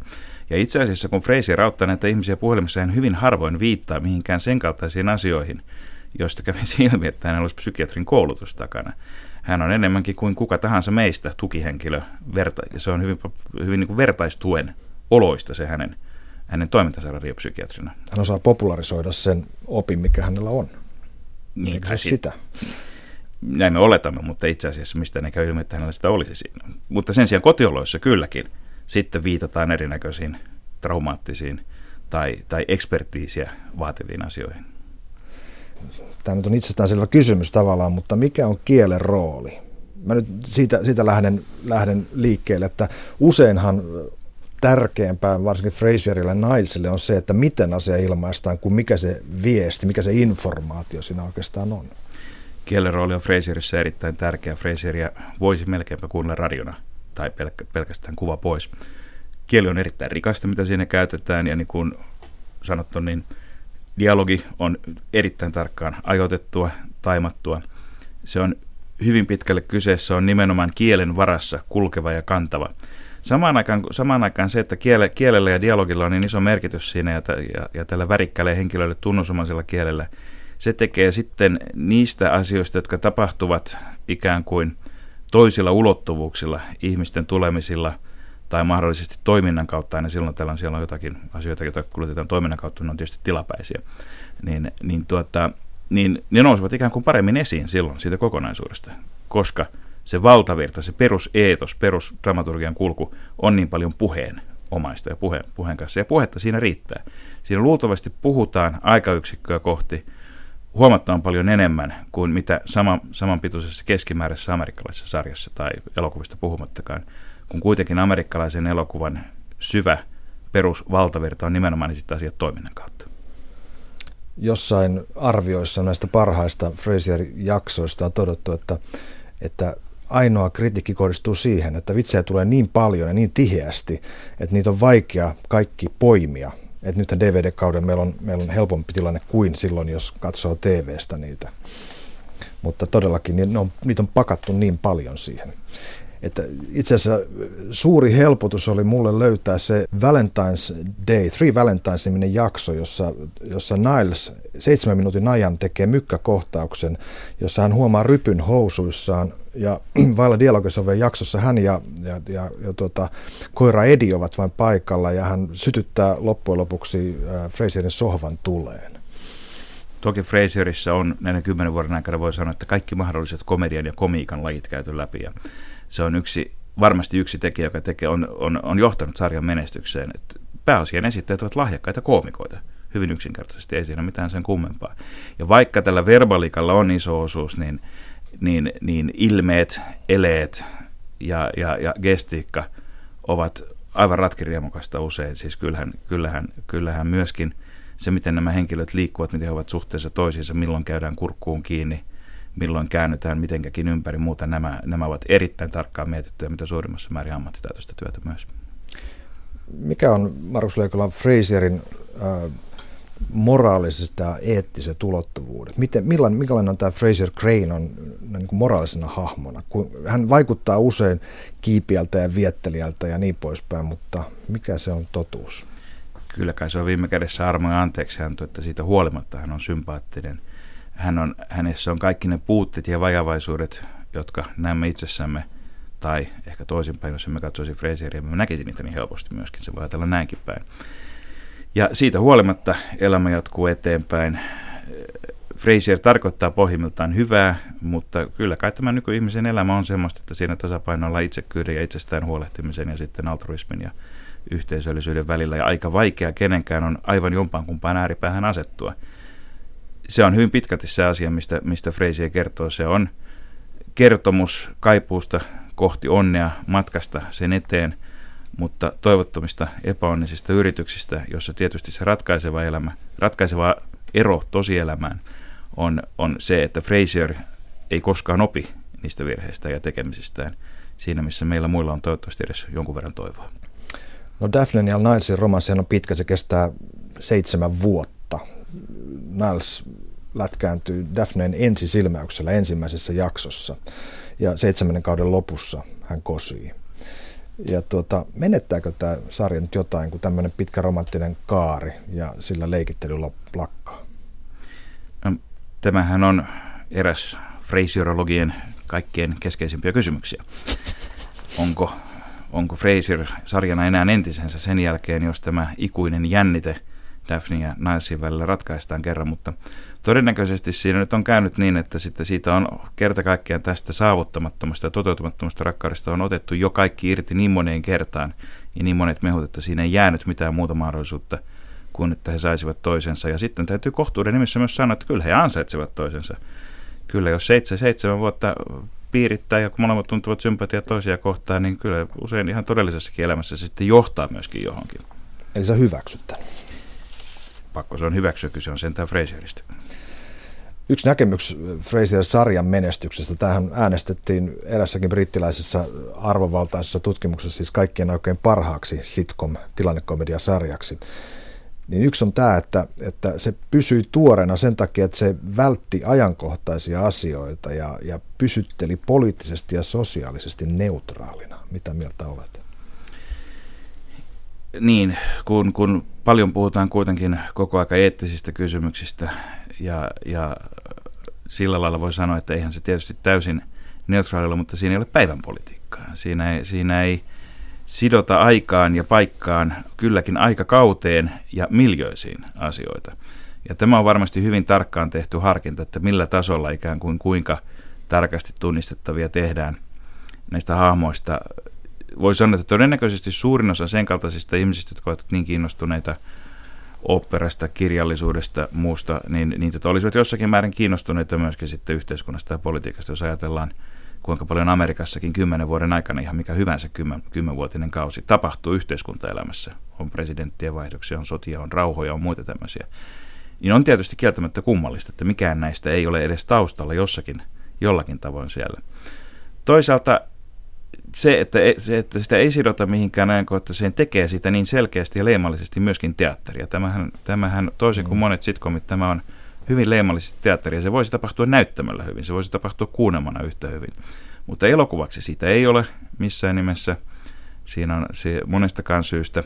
Ja itse asiassa, kun Frasier auttaa näitä ihmisiä puhelimessa, hän hyvin harvoin viittaa mihinkään sen kaltaisiin asioihin, joista kävisi ilmi, että hänellä olisi psykiatrin koulutus takana. Hän on enemmänkin kuin kuka tahansa meistä tukihenkilö. Verta- se on hyvin, hyvin niin kuin vertaistuen oloista se hänen, hänen toimintansa radiopsykiatrina. Hän osaa popularisoida sen opin, mikä hänellä on. Niin, Eikö se sit- sitä? Näin me oletamme, mutta itse asiassa mistään ei käy ilmi, että hänellä sitä olisi siinä. Mutta sen sijaan kotioloissa kylläkin sitten viitataan erinäköisiin traumaattisiin tai, tai ekspertiisiä vaativiin asioihin. tämä nyt on itsestäänselvä kysymys tavallaan, mutta mikä on kielen rooli? Mä nyt siitä, siitä lähden, lähden liikkeelle, että useinhan tärkeämpää, varsinkin Frasierille ja Nilesille, on se, että miten asia ilmaistaan, kuin mikä se viesti, mikä se informaatio siinä oikeastaan on. Kielen rooli on Frasierissa erittäin tärkeä. Frasieria voisi melkeinpä kuunnella radiona tai pelk- pelkästään kuva pois. Kieli on erittäin rikasta, mitä siinä käytetään, ja niin kuin sanottu, niin dialogi on erittäin tarkkaan ajoitettua, taimattua. Se on hyvin pitkälle kyseessä, on nimenomaan kielen varassa kulkeva ja kantava. Samaan aikaan, samaan aikaan se, että kiele, kielellä ja dialogilla on niin iso merkitys siinä, ja, ja, ja tällä värikkäällä ja henkilölle tunnusomaisella kielellä, se tekee sitten niistä asioista, jotka tapahtuvat ikään kuin toisilla ulottuvuuksilla, ihmisten tulemisilla tai mahdollisesti toiminnan kautta, aina silloin tällä on, siellä on jotakin asioita, joita kuljetetaan toiminnan kautta, ne on tietysti tilapäisiä, niin, niin, tuota, niin ne nousevat ikään kuin paremmin esiin silloin siitä kokonaisuudesta, koska se valtavirta, se peruseetos, perusdramaturgian kulku on niin paljon puheenomaista ja puheen, puheen kanssa, ja puhetta siinä riittää. Siinä luultavasti puhutaan aikayksikköä kohti huomattavan paljon enemmän kuin mitä sama, samanpituisessa keskimääräisessä amerikkalaisessa sarjassa tai elokuvista puhumattakaan, kun kuitenkin amerikkalaisen elokuvan syvä perusvaltavirta on nimenomaan sitä asiat toiminnan kautta. Jossain arvioissa näistä parhaista Frasier-jaksoista on todettu, että, että ainoa kritiikki kohdistuu siihen, että vitsejä tulee niin paljon ja niin tiheästi, että niitä on vaikea kaikki poimia. Et nyt D V D-kauden meillä on, meillä on helpompi tilanne kuin silloin, jos katsoo T V:stä niitä. Mutta todellakin niin on, niitä on pakattu niin paljon siihen. Että itse asiassa suuri helpotus oli mulle löytää se Valentine's Day, Three Valentines-niminen jakso, jossa, jossa Niles seitsemän minuutin ajan tekee mykkäkohtauksen, jossa hän huomaa rypyn housuissaan. Ja vailla dialogisoveen jaksossa hän ja, ja, ja, ja tuota, koira Eddie ovat vain paikalla, ja hän sytyttää loppujen lopuksi äh, Frasierin sohvan tuleen. Toki Frasierissa on näiden kymmenen vuoden aikana, voi sanoa, että kaikki mahdolliset komedian ja komiikan lajit käyty läpi. Ja se on yksi, varmasti yksi tekijä, joka tekee, on, on, on johtanut sarjan menestykseen. Että pääosien esittäjät ovat lahjakkaita koomikoita. Hyvin yksinkertaisesti, ei siinä mitään sen kummempaa. Ja vaikka tällä verbaliikalla on iso osuus, niin Niin, niin ilmeet, eleet ja, ja, ja gestiikka ovat aivan ratkiriemukasta usein. Siis kyllähän, kyllähän, kyllähän myöskin se, miten nämä henkilöt liikkuvat, miten he ovat suhteessa toisiinsa, milloin käydään kurkkuun kiinni, milloin käännytään mitenkäkin ympäri muuta. Nämä, nämä ovat erittäin tarkkaan mietittyjä, mitä suurimmassa määrin ammattitaitoista työtä myös. Mikä on Markus Leikola Frasierin äh, moraalisesta ja eettiset ulottuvuudet? Miten, millainen, millainen tämä Frasier Crane on niin kuin moraalisena hahmona? Hän vaikuttaa usein kiipiältä ja viettelijältä ja niin poispäin, mutta mikä se on totuus? Kyllä kai se on viime kädessä armo ja anteeksianto, että siitä huolimatta hän on sympaattinen. Hän on, hänessä on kaikki ne puutteet ja vajavaisuudet, jotka näemme itsessämme, tai ehkä toisinpäin, jos emme katsoisi Frasieria, me näkisi niitä niin helposti myöskin, se voi ajatella näinkin päin. Ja siitä huolimatta elämä jatkuu eteenpäin. Frasier tarkoittaa pohjimmiltaan hyvää, mutta kyllä kai tämä nykyihmisen elämä on semmoista, että siinä tasapainoilla itsekyyden ja itsestään huolehtimisen ja sitten altruismin ja yhteisöllisyyden välillä. Ja aika vaikea kenenkään on aivan jompaan kumpaan ääripäähän asettua. Se on hyvin pitkälti se asia, mistä, mistä Frasier kertoo. Se on kertomus kaipuusta kohti onnea, matkasta sen eteen, mutta toivottomista epäonnisista yrityksistä, jossa tietysti se ratkaiseva, elämä, ratkaiseva ero tosielämään on, on se, että Frasier ei koskaan opi niistä virheistä ja tekemisistään siinä, missä meillä muilla on toivottavasti edes jonkun verran toivoa. No Daphne ja Nilesin romanssi on pitkä, se kestää seitsemän vuotta. Niles lätkääntyy Daphneen ensisilmäyksellä ensimmäisessä jaksossa ja seitsemännen kauden lopussa hän kosii. Ja tuota, menettääkö tämä sarja nyt jotain, kun tämmöinen pitkä romanttinen kaari ja sillä leikittely lakkaa? No, tämähän on eräs Frasierologien kaikkein keskeisimpiä kysymyksiä. Onko, onko Frasier sarjana enää entisensä sen jälkeen, jos tämä ikuinen jännite Daphne ja Nilesin välillä ratkaistaan kerran, mutta todennäköisesti siinä nyt on käynyt niin, että sitten siitä on kerta kaikkiaan tästä saavuttamattomasta ja toteutumattomasta rakkaudesta on otettu jo kaikki irti niin moneen kertaan ja niin monet mehut, että siinä ei jäänyt mitään muuta mahdollisuutta kuin että he saisivat toisensa. Ja sitten täytyy kohtuuden nimissä myös sanoa, että kyllä he ansaitsevat toisensa. Kyllä jos seitsemän, seitsemän vuotta piirittää ja kun molemmat tuntuvat sympatiaa toisia kohtaan, niin kyllä usein ihan todellisessakin elämässä se sitten johtaa myöskin johonkin. Eli sä hyväksyt tämän? Pakko se on hyväksyä, kyse on sentään Frasierista. Yksi näkemys Frasier-sarjan menestyksestä, tähän äänestettiin erässäkin brittiläisessä arvovaltaisessa tutkimuksessa siis kaikkien aikojen parhaaksi sitcom-tilannekomediasarjaksi. Niin yksi on tämä, että, että se pysyi tuoreena sen takia, että se vältti ajankohtaisia asioita ja, ja pysytteli poliittisesti ja sosiaalisesti neutraalina. Mitä mieltä olet? Niin, kun, kun paljon puhutaan kuitenkin koko ajan eettisistä kysymyksistä ja, ja sillä lailla voi sanoa, että eihän se tietysti täysin neutraalilla, mutta siinä ei ole päivänpolitiikkaa. Siinä ei... Siinä ei sidota aikaan ja paikkaan, kylläkin aikakauteen ja miljöisiin asioita. Ja tämä on varmasti hyvin tarkkaan tehty harkinta, että millä tasolla ikään kuin kuinka tarkasti tunnistettavia tehdään näistä hahmoista. Voi sanoa, että todennäköisesti suurin osa sen kaltaisista ihmisistä, jotka ovat niin kiinnostuneita oopperasta, kirjallisuudesta, muusta, niin niitä olisivat jossakin määrin kiinnostuneita myöskin sitten yhteiskunnasta ja politiikasta, jos ajatellaan kuinka paljon Amerikassakin kymmenen vuoden aikana, ihan mikä hyvänsä kymmen, kymmenvuotinen kausi, tapahtuu yhteiskuntaelämässä. On presidenttien vaihdoksia, on sotia, on rauhoja, on muita tämmöisiä. Niin on tietysti kieltämättä kummallista, että mikään näistä ei ole edes taustalla jossakin, jollakin tavoin siellä. Toisaalta se, että, se, että sitä ei sidota mihinkään ajankohtaiseen, tekee sitä niin selkeästi ja leimallisesti myöskin teatteria. Tämähän, tämähän toisin kuin monet sitcomit, tämä on hyvin leimallisesti teatteria. Se voisi tapahtua näyttämällä hyvin, se voisi tapahtua kuunnelmana yhtä hyvin. Mutta elokuvaksi siitä ei ole missään nimessä. Siinä on se monestakaan syystä.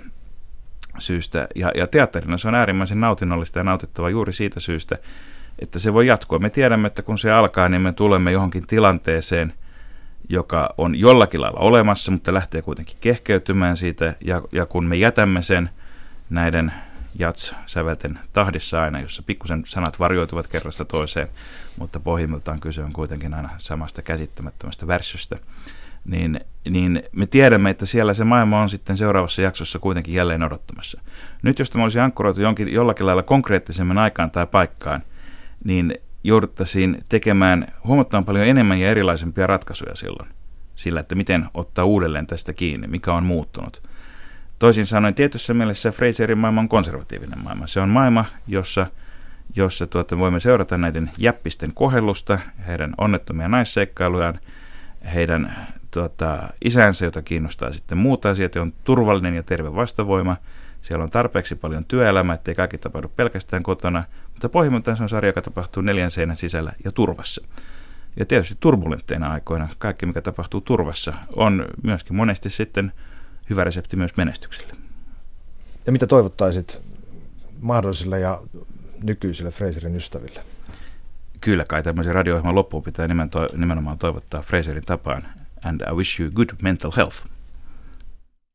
syystä. Ja, ja teatterina se on äärimmäisen nautinnollista ja nautittava juuri siitä syystä, että se voi jatkua. Me tiedämme, että kun se alkaa, niin me tulemme johonkin tilanteeseen, joka on jollakin lailla olemassa, mutta lähtee kuitenkin kehkeytymään siitä. Ja, ja kun me jätämme sen näiden jats-sävelten tahdissa aina, jossa pikkusen sanat varjoituvat kerrasta toiseen, mutta pohjimmiltaan kyse on kuitenkin aina samasta käsittämättömästä värssystä, niin, niin me tiedämme, että siellä se maailma on sitten seuraavassa jaksossa kuitenkin jälleen odottamassa. Nyt jos tämä olisi ankkuroitu jonkin, jollakin lailla konkreettisemmin aikaan tai paikkaan, niin jouduttaisiin tekemään huomattavan paljon enemmän ja erilaisempia ratkaisuja silloin, sillä että miten ottaa uudelleen tästä kiinni, mikä on muuttunut. Toisin sanoen tietyssä mielessä Frasierin maailma on konservatiivinen maailma. Se on maailma, jossa, jossa tuota, voimme seurata näiden jäppisten kohellusta, heidän onnettomia naisseikkailujaan, heidän tuota, isänsä, jota kiinnostaa sitten muuta asiat, on turvallinen ja terve vastavoima. Siellä on tarpeeksi paljon työelämää, ettei kaikki tapahdu pelkästään kotona, mutta pohjimmiltaan se on sarja, joka tapahtuu neljän seinän sisällä ja turvassa. Ja tietysti turbulentteina aikoina kaikki, mikä tapahtuu turvassa, on myöskin monesti sitten hyvä resepti myös menestykselle. Ja mitä toivottaisit mahdollisille ja nykyisille Frasierin ystäville? Kyllä kai tämmöisen radio-ohjelman loppuun pitää nimenomaan toivottaa Frasierin tapaan. And I wish you good mental health.